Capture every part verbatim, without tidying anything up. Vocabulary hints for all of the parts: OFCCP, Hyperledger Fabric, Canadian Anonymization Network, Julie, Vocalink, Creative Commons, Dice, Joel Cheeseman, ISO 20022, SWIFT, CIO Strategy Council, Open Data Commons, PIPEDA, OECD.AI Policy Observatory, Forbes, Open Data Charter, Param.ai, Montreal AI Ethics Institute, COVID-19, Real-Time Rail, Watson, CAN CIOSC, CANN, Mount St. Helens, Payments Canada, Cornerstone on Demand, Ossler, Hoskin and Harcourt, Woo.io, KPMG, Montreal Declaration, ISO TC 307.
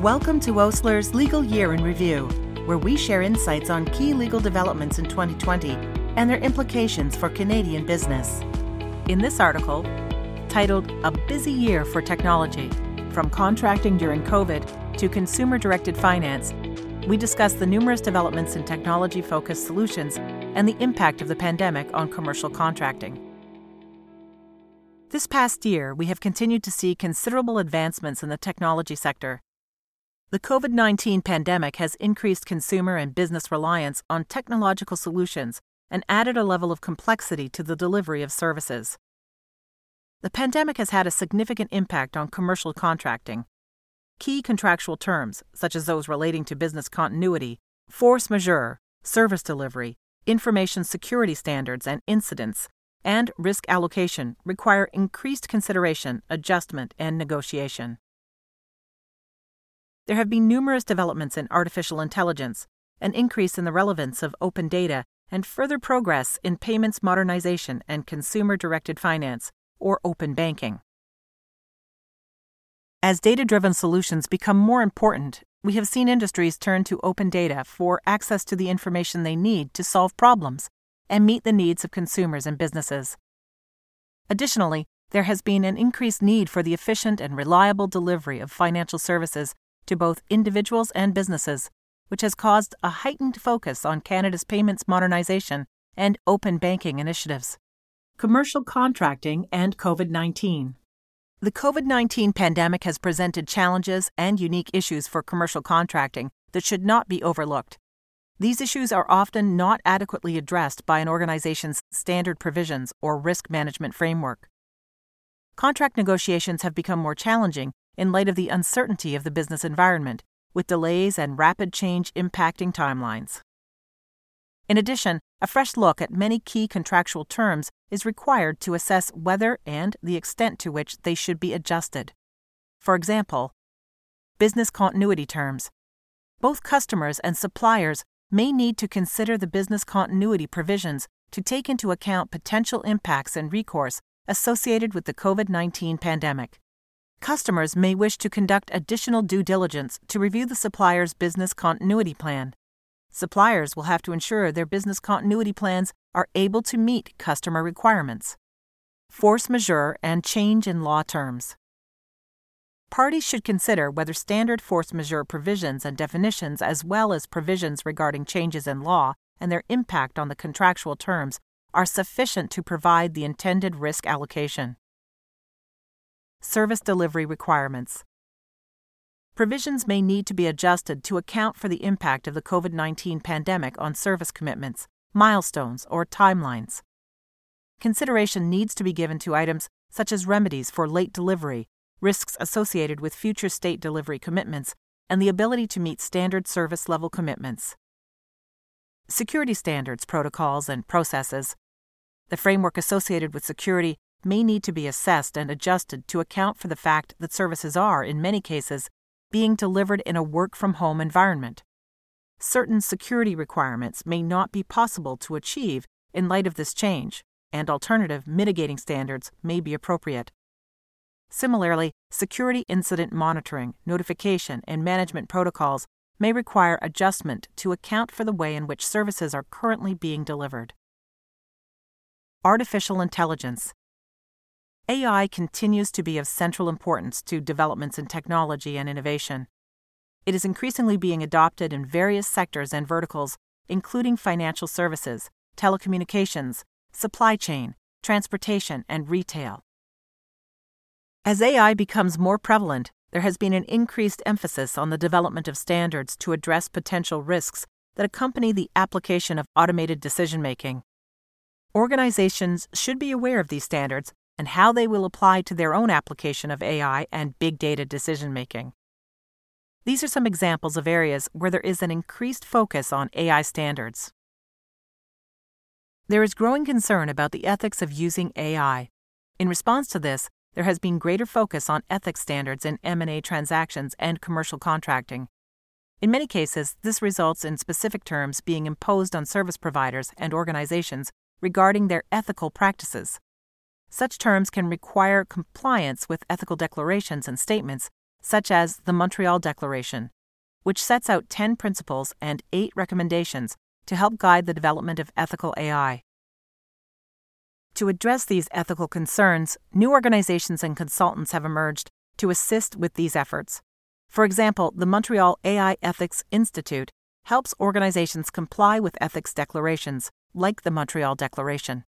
Welcome to O S L R's Legal Year in Review, where we share insights on key legal developments in twenty twenty and their implications for Canadian business. In this article, titled A Busy Year for Technology, From Contracting During COVID to Consumer-Directed Finance, we discuss the numerous developments in technology-focused solutions and the impact of the pandemic on commercial contracting. This past year, we have continued to see considerable advancements in the technology sector. The COVID nineteen pandemic has increased consumer and business reliance on technological solutions and added a level of complexity to the delivery of services. The pandemic has had a significant impact on commercial contracting. Key contractual terms, such as those relating to business continuity, force majeure, service delivery, information security standards and incidents, and risk allocation, require increased consideration, adjustment, and negotiation. There have been numerous developments in artificial intelligence, an increase in the relevance of open data, and further progress in payments modernization and consumer-directed finance, or open banking. As data-driven solutions become more important, we have seen industries turn to open data for access to the information they need to solve problems and meet the needs of consumers and businesses. Additionally, there has been an increased need for the efficient and reliable delivery of financial services to both individuals and businesses, which has caused a heightened focus on Canada's payments modernization and open banking initiatives. Commercial contracting and COVID nineteen. The COVID nineteen pandemic has presented challenges and unique issues for commercial contracting that should not be overlooked. These issues are often not adequately addressed by an organization's standard provisions or risk management framework. Contract negotiations have become more challenging in light of the uncertainty of the business environment, with delays and rapid change impacting timelines. In addition, a fresh look at many key contractual terms is required to assess whether and the extent to which they should be adjusted. For example, business continuity terms. Both customers and suppliers may need to consider the business continuity provisions to take into account potential impacts and recourse associated with the COVID nineteen pandemic. Customers may wish to conduct additional due diligence to review the supplier's business continuity plan. Suppliers will have to ensure their business continuity plans are able to meet customer requirements. Force majeure and change in law terms. Parties should consider whether standard force majeure provisions and definitions, as well as provisions regarding changes in law and their impact on the contractual terms, are sufficient to provide the intended risk allocation. Service delivery requirements. Provisions may need to be adjusted to account for the impact of the COVID nineteen pandemic on service commitments, milestones, or timelines. Consideration needs to be given to items such as remedies for late delivery, risks associated with future state delivery commitments, and the ability to meet standard service level commitments. Security standards, protocols, and processes. The framework associated with security may need to be assessed and adjusted to account for the fact that services are, in many cases, being delivered in a work-from-home environment. Certain security requirements may not be possible to achieve in light of this change, and alternative mitigating standards may be appropriate. Similarly, security incident monitoring, notification, and management protocols may require adjustment to account for the way in which services are currently being delivered. Artificial intelligence. A I continues to be of central importance to developments in technology and innovation. It is increasingly being adopted in various sectors and verticals, including financial services, telecommunications, supply chain, transportation, and retail. As A I becomes more prevalent, there has been an increased emphasis on the development of standards to address potential risks that accompany the application of automated decision-making. Organizations should be aware of these standards and how they will apply to their own application of A I and big data decision-making. These are some examples of areas where there is an increased focus on A I standards. There is growing concern about the ethics of using A I. In response to this, there has been greater focus on ethics standards in M and A transactions and commercial contracting. In many cases, this results in specific terms being imposed on service providers and organizations regarding their ethical practices. Such terms can require compliance with ethical declarations and statements such as the Montreal Declaration, which sets out ten principles and eight recommendations to help guide the development of ethical A I. To address these ethical concerns, new organizations and consultants have emerged to assist with these efforts. For example, the Montreal A I Ethics Institute helps organizations comply with ethics declarations, like the Montreal Declaration.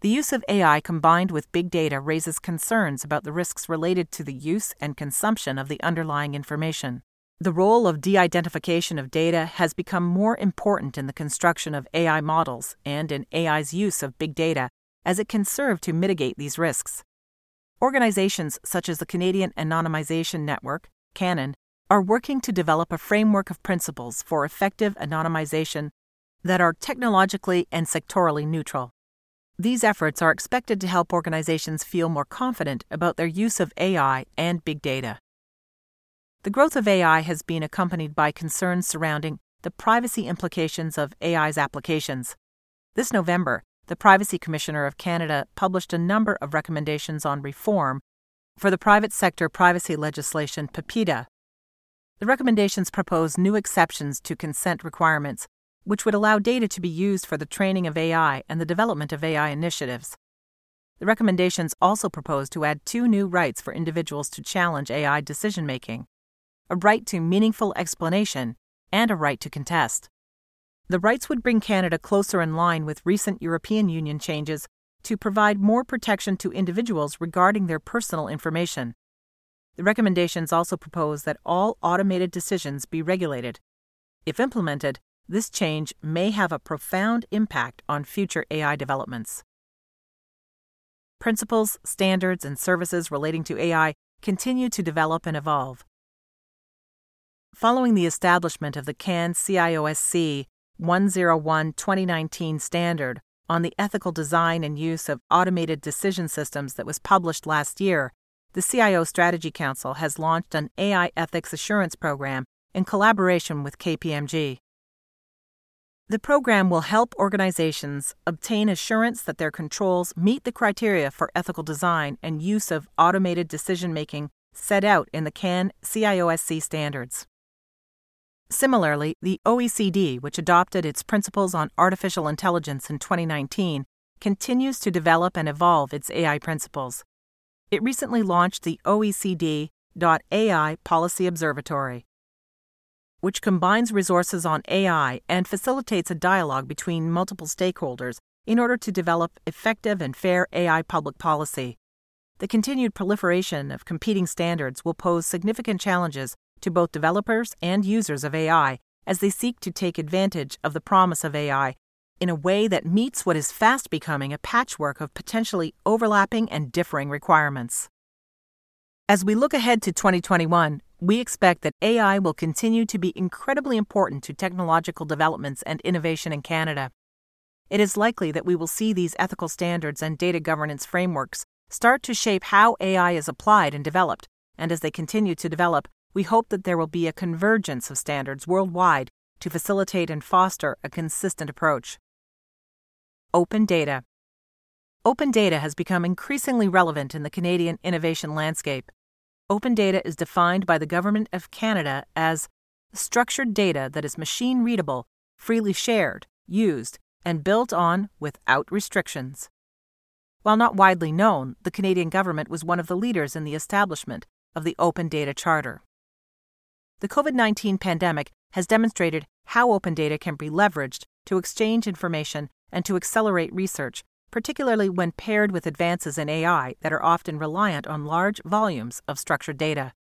The use of A I combined with big data raises concerns about the risks related to the use and consumption of the underlying information. The role of de-identification of data has become more important in the construction of A I models and in A I's use of big data, as it can serve to mitigate these risks. Organizations such as the Canadian Anonymization Network, CANN, are working to develop a framework of principles for effective anonymization that are technologically and sectorally neutral. These efforts are expected to help organizations feel more confident about their use of A I and big data. The growth of A I has been accompanied by concerns surrounding the privacy implications of A I's applications. This November, the Privacy Commissioner of Canada published a number of recommendations on reform for the private sector privacy legislation PIPEDA. The recommendations propose new exceptions to consent requirements, which would allow data to be used for the training of A I and the development of A I initiatives. The recommendations also propose to add two new rights for individuals to challenge A I decision-making: a right to meaningful explanation, and a right to contest. The rights would bring Canada closer in line with recent European Union changes to provide more protection to individuals regarding their personal information. The recommendations also propose that all automated decisions be regulated. If implemented, this change may have a profound impact on future A I developments. Principles, standards, and services relating to A I continue to develop and evolve. Following the establishment of the CAN C I O S C one oh one twenty nineteen standard on the ethical design and use of automated decision systems that was published last year, the C I O Strategy Council has launched an A I Ethics Assurance Program in collaboration with K P M G. The program will help organizations obtain assurance that their controls meet the criteria for ethical design and use of automated decision-making set out in the CAN C I O S C standards. Similarly, the O E C D, which adopted its principles on artificial intelligence in twenty nineteen, continues to develop and evolve its A I principles. It recently launched the O E C D dot A I Policy Observatory, which combines resources on A I and facilitates a dialogue between multiple stakeholders in order to develop effective and fair A I public policy. The continued proliferation of competing standards will pose significant challenges to both developers and users of A I as they seek to take advantage of the promise of A I in a way that meets what is fast becoming a patchwork of potentially overlapping and differing requirements. As we look ahead to twenty twenty-one, we expect that A I will continue to be incredibly important to technological developments and innovation in Canada. It is likely that we will see these ethical standards and data governance frameworks start to shape how A I is applied and developed, and as they continue to develop, we hope that there will be a convergence of standards worldwide to facilitate and foster a consistent approach. Open data. Open data has become increasingly relevant in the Canadian innovation landscape. Open data is defined by the Government of Canada as structured data that is machine-readable, freely shared, used, and built on without restrictions. While not widely known, the Canadian government was one of the leaders in the establishment of the Open Data Charter. The COVID nineteen pandemic has demonstrated how open data can be leveraged to exchange information and to accelerate research, particularly when paired with advances in A I that are often reliant on large volumes of structured data.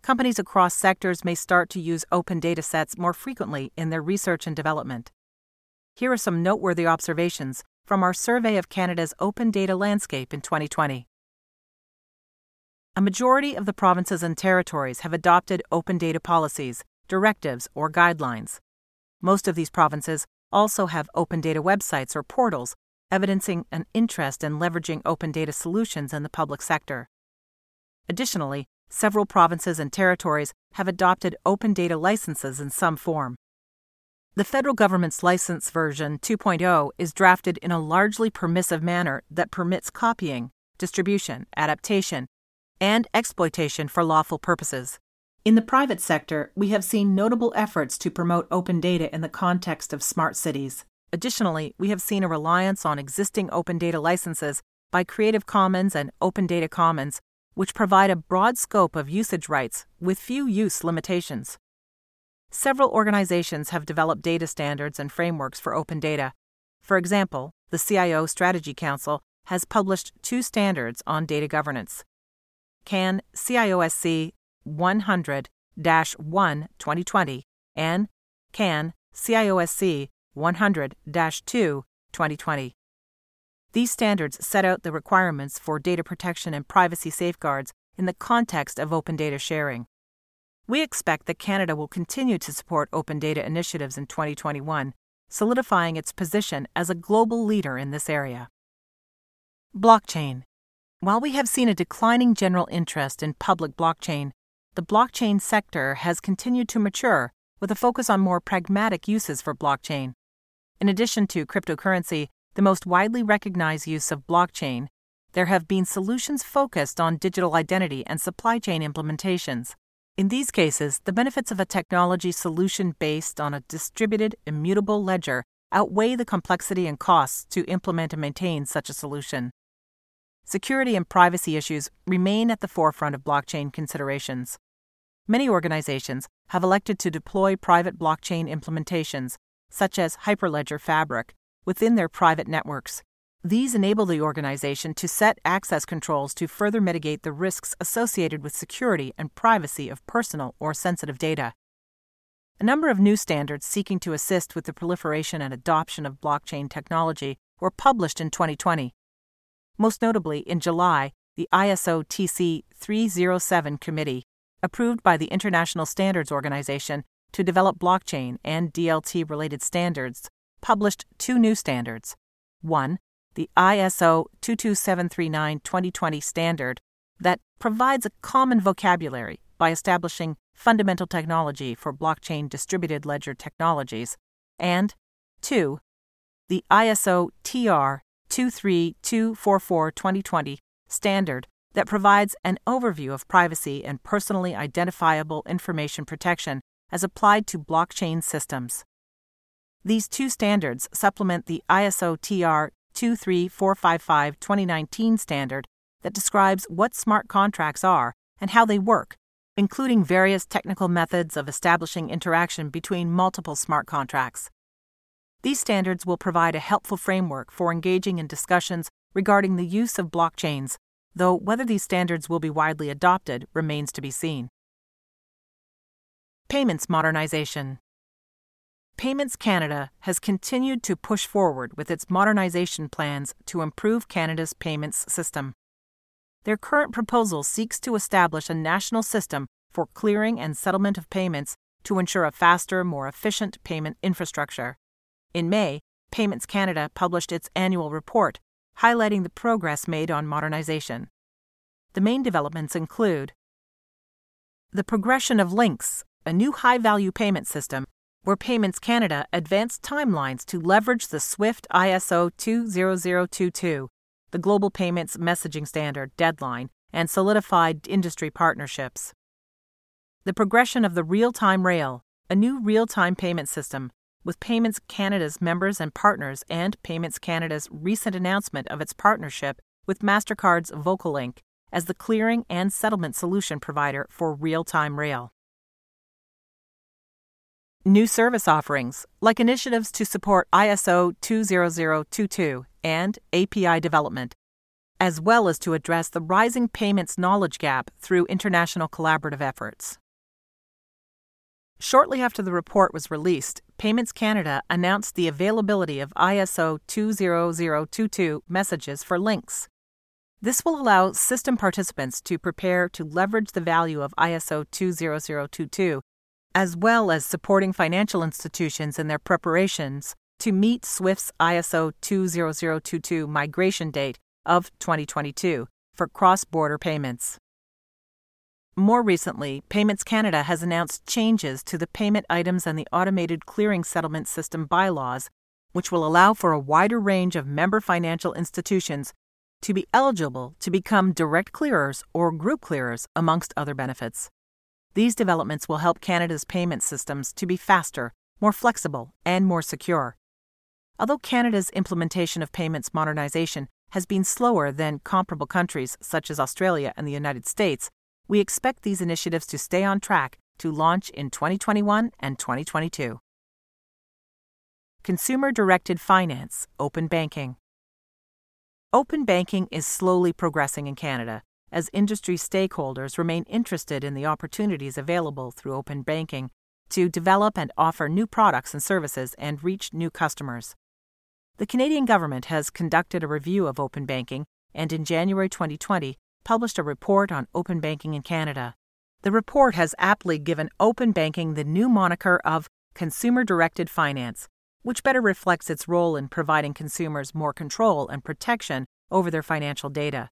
Companies across sectors may start to use open data sets more frequently in their research and development. Here are some noteworthy observations from our survey of Canada's open data landscape in twenty twenty. A majority of the provinces and territories have adopted open data policies, directives, or guidelines. Most of these provinces also have open data websites or portals, evidencing an interest in leveraging open data solutions in the public sector. Additionally, several provinces and territories have adopted open data licenses in some form. The federal government's license version two point oh is drafted in a largely permissive manner that permits copying, distribution, adaptation, and exploitation for lawful purposes. In the private sector, we have seen notable efforts to promote open data in the context of smart cities. Additionally, we have seen a reliance on existing open data licenses by Creative Commons and Open Data Commons, which provide a broad scope of usage rights with few use limitations. Several organizations have developed data standards and frameworks for open data. For example, the C I O Strategy Council has published two standards on data governance. CAN CIOSC one hundred dash one twenty twenty and CAN CIOSC one hundred dash two twenty twenty. These standards set out the requirements for data protection and privacy safeguards in the context of open data sharing. We expect that Canada will continue to support open data initiatives in twenty twenty-one, solidifying its position as a global leader in this area. Blockchain. While we have seen a declining general interest in public blockchain, the blockchain sector has continued to mature with a focus on more pragmatic uses for blockchain. In addition to cryptocurrency, the most widely recognized use of blockchain, there have been solutions focused on digital identity and supply chain implementations. In these cases, the benefits of a technology solution based on a distributed, immutable ledger outweigh the complexity and costs to implement and maintain such a solution. Security and privacy issues remain at the forefront of blockchain considerations. Many organizations have elected to deploy private blockchain implementations, such as Hyperledger Fabric, within their private networks. These enable the organization to set access controls to further mitigate the risks associated with security and privacy of personal or sensitive data. A number of new standards seeking to assist with the proliferation and adoption of blockchain technology were published in twenty twenty. Most notably, in July, the I S O T C three oh seven Committee, approved by the International Standards Organization to develop blockchain and D L T-related standards, published two new standards. One, the I S O two two seven three nine twenty twenty standard that provides a common vocabulary by establishing fundamental technology for blockchain distributed ledger technologies, and two, the I S O T R two three two four four twenty twenty standard that provides an overview of privacy and personally identifiable information protection as applied to blockchain systems. These two standards supplement the I S O T R two three four five five twenty nineteen standard that describes what smart contracts are and how they work, including various technical methods of establishing interaction between multiple smart contracts. These standards will provide a helpful framework for engaging in discussions regarding the use of blockchains, though whether these standards will be widely adopted remains to be seen. Payments modernization. Payments Canada has continued to push forward with its modernization plans to improve Canada's payments system. Their current proposal seeks to establish a national system for clearing and settlement of payments to ensure a faster, more efficient payment infrastructure. In May, Payments Canada published its annual report, highlighting the progress made on modernization. The main developments include the progression of Links, a new high-value payment system, where Payments Canada advanced timelines to leverage the SWIFT I S O two oh oh two two, the Global Payments Messaging Standard deadline, and solidified industry partnerships. The progression of the Real-Time Rail, a new real-time payment system, with Payments Canada's members and partners and Payments Canada's recent announcement of its partnership with MasterCard's Vocalink as the clearing and settlement solution provider for Real-Time Rail. New service offerings, like initiatives to support I S O two oh oh two two and A P I development, as well as to address the rising payments knowledge gap through international collaborative efforts. Shortly after the report was released, Payments Canada announced the availability of I S O two oh oh two two messages for Links. This will allow system participants to prepare to leverage the value of I S O two oh oh two two as well as supporting financial institutions in their preparations to meet SWIFT's I S O two oh oh two two migration date of twenty twenty-two for cross-border payments. More recently, Payments Canada has announced changes to the payment items and the automated clearing settlement system bylaws, which will allow for a wider range of member financial institutions to be eligible to become direct clearers or group clearers, amongst other benefits. These developments will help Canada's payment systems to be faster, more flexible, and more secure. Although Canada's implementation of payments modernization has been slower than comparable countries such as Australia and the United States, we expect these initiatives to stay on track to launch in twenty twenty-one and twenty twenty-two. Consumer-directed finance, open banking. Open banking is slowly progressing in Canada as industry stakeholders remain interested in the opportunities available through open banking to develop and offer new products and services and reach new customers. The Canadian government has conducted a review of open banking and in January twenty twenty published a report on open banking in Canada. The report has aptly given open banking the new moniker of consumer-directed finance, which better reflects its role in providing consumers more control and protection over their financial data.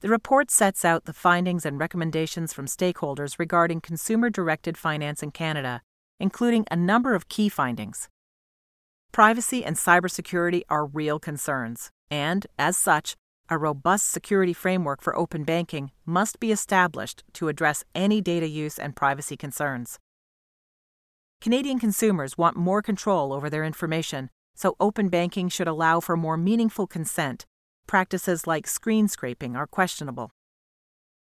The report sets out the findings and recommendations from stakeholders regarding consumer-directed finance in Canada, including a number of key findings. Privacy and cybersecurity are real concerns, and, as such, a robust security framework for open banking must be established to address any data use and privacy concerns. Canadian consumers want more control over their information, so open banking should allow for more meaningful consent. Practices like screen scraping are questionable.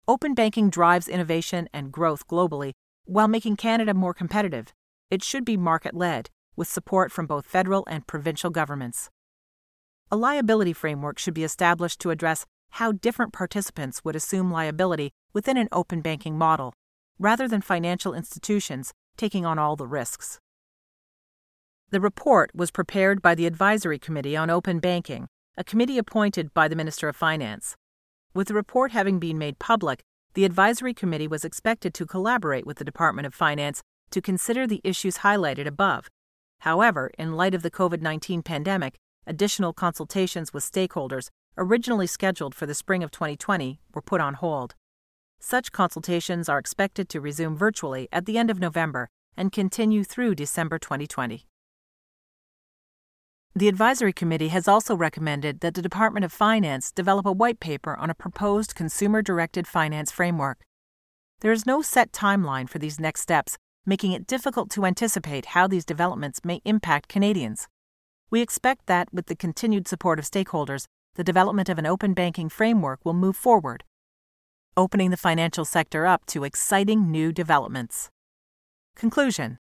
Open banking drives innovation and growth globally while making Canada more competitive. It should be market-led, with support from both federal and provincial governments. A liability framework should be established to address how different participants would assume liability within an open banking model, rather than financial institutions taking on all the risks. The report was prepared by the Advisory Committee on Open Banking, a committee appointed by the Minister of Finance. With the report having been made public, the Advisory Committee was expected to collaborate with the Department of Finance to consider the issues highlighted above. However, in light of the COVID nineteen pandemic, additional consultations with stakeholders originally scheduled for the spring of twenty twenty were put on hold. Such consultations are expected to resume virtually at the end of November and continue through December twenty twenty. The Advisory Committee has also recommended that the Department of Finance develop a white paper on a proposed consumer-directed finance framework. There is no set timeline for these next steps, making it difficult to anticipate how these developments may impact Canadians. We expect that, with the continued support of stakeholders, the development of an open banking framework will move forward, opening the financial sector up to exciting new developments. Conclusion.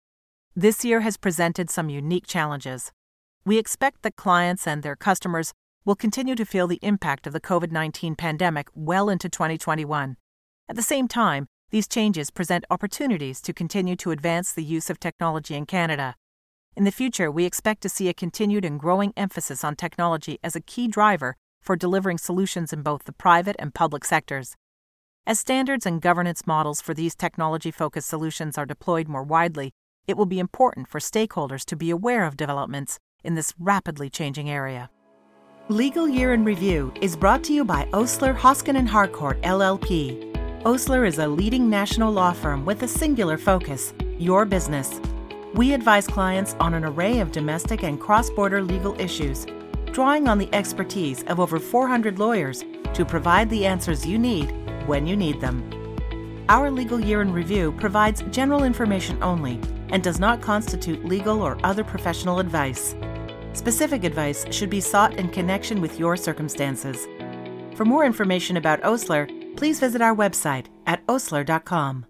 This year has presented some unique challenges. We expect that clients and their customers will continue to feel the impact of the COVID nineteen pandemic well into twenty twenty-one. At the same time, these changes present opportunities to continue to advance the use of technology in Canada. In the future, we expect to see a continued and growing emphasis on technology as a key driver for delivering solutions in both the private and public sectors. As standards and governance models for these technology-focused solutions are deployed more widely, it will be important for stakeholders to be aware of developments in this rapidly changing area. Legal Year in Review is brought to you by Ossler, Hoskin and Harcourt, L L P. Ossler is a leading national law firm with a singular focus, your business. We advise clients on an array of domestic and cross-border legal issues, drawing on the expertise of over four hundred lawyers to provide the answers you need when you need them. Our Legal Year in Review provides general information only and does not constitute legal or other professional advice. Specific advice should be sought in connection with your circumstances. For more information about Ossler, please visit our website at ossler dot com.